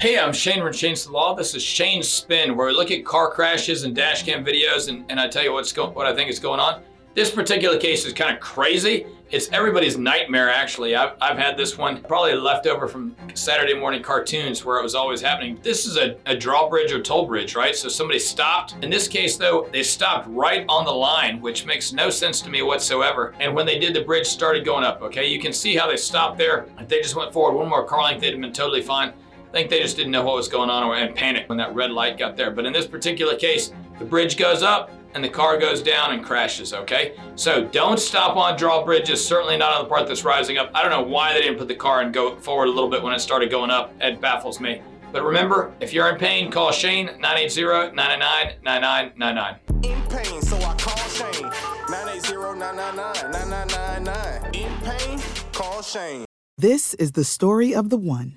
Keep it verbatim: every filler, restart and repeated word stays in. Hey, I'm Shane from Shane's Law. This is Shane's Spin, where we look at car crashes and dash cam videos, and, and I tell you what's go- what I think is going on. This particular case is kind of crazy. It's everybody's nightmare, actually. I've, I've had this one probably left over from Saturday morning cartoons where it was always happening. This is a, a drawbridge or toll bridge, right? So somebody stopped. In this case, though, they stopped right on the line, which makes no sense to me whatsoever. And when they did, the bridge started going up, okay? You can see how they stopped there. If they just went forward one more car length, they'd have been totally fine. I think they just didn't know what was going on and panicked when that red light got there. But in this particular case, the bridge goes up and the car goes down and crashes, okay? So don't stop on drawbridges, certainly not on the part that's rising up. I don't know why they didn't put the car and go forward a little bit when it started going up. It baffles me. But remember, if you're in pain, call Shane, nine eight zero, nine nine nine, nine nine nine nine. In pain, so I call Shane, nine eight zero, nine nine nine, nine nine nine nine. In pain, call Shane. This is the story of the one.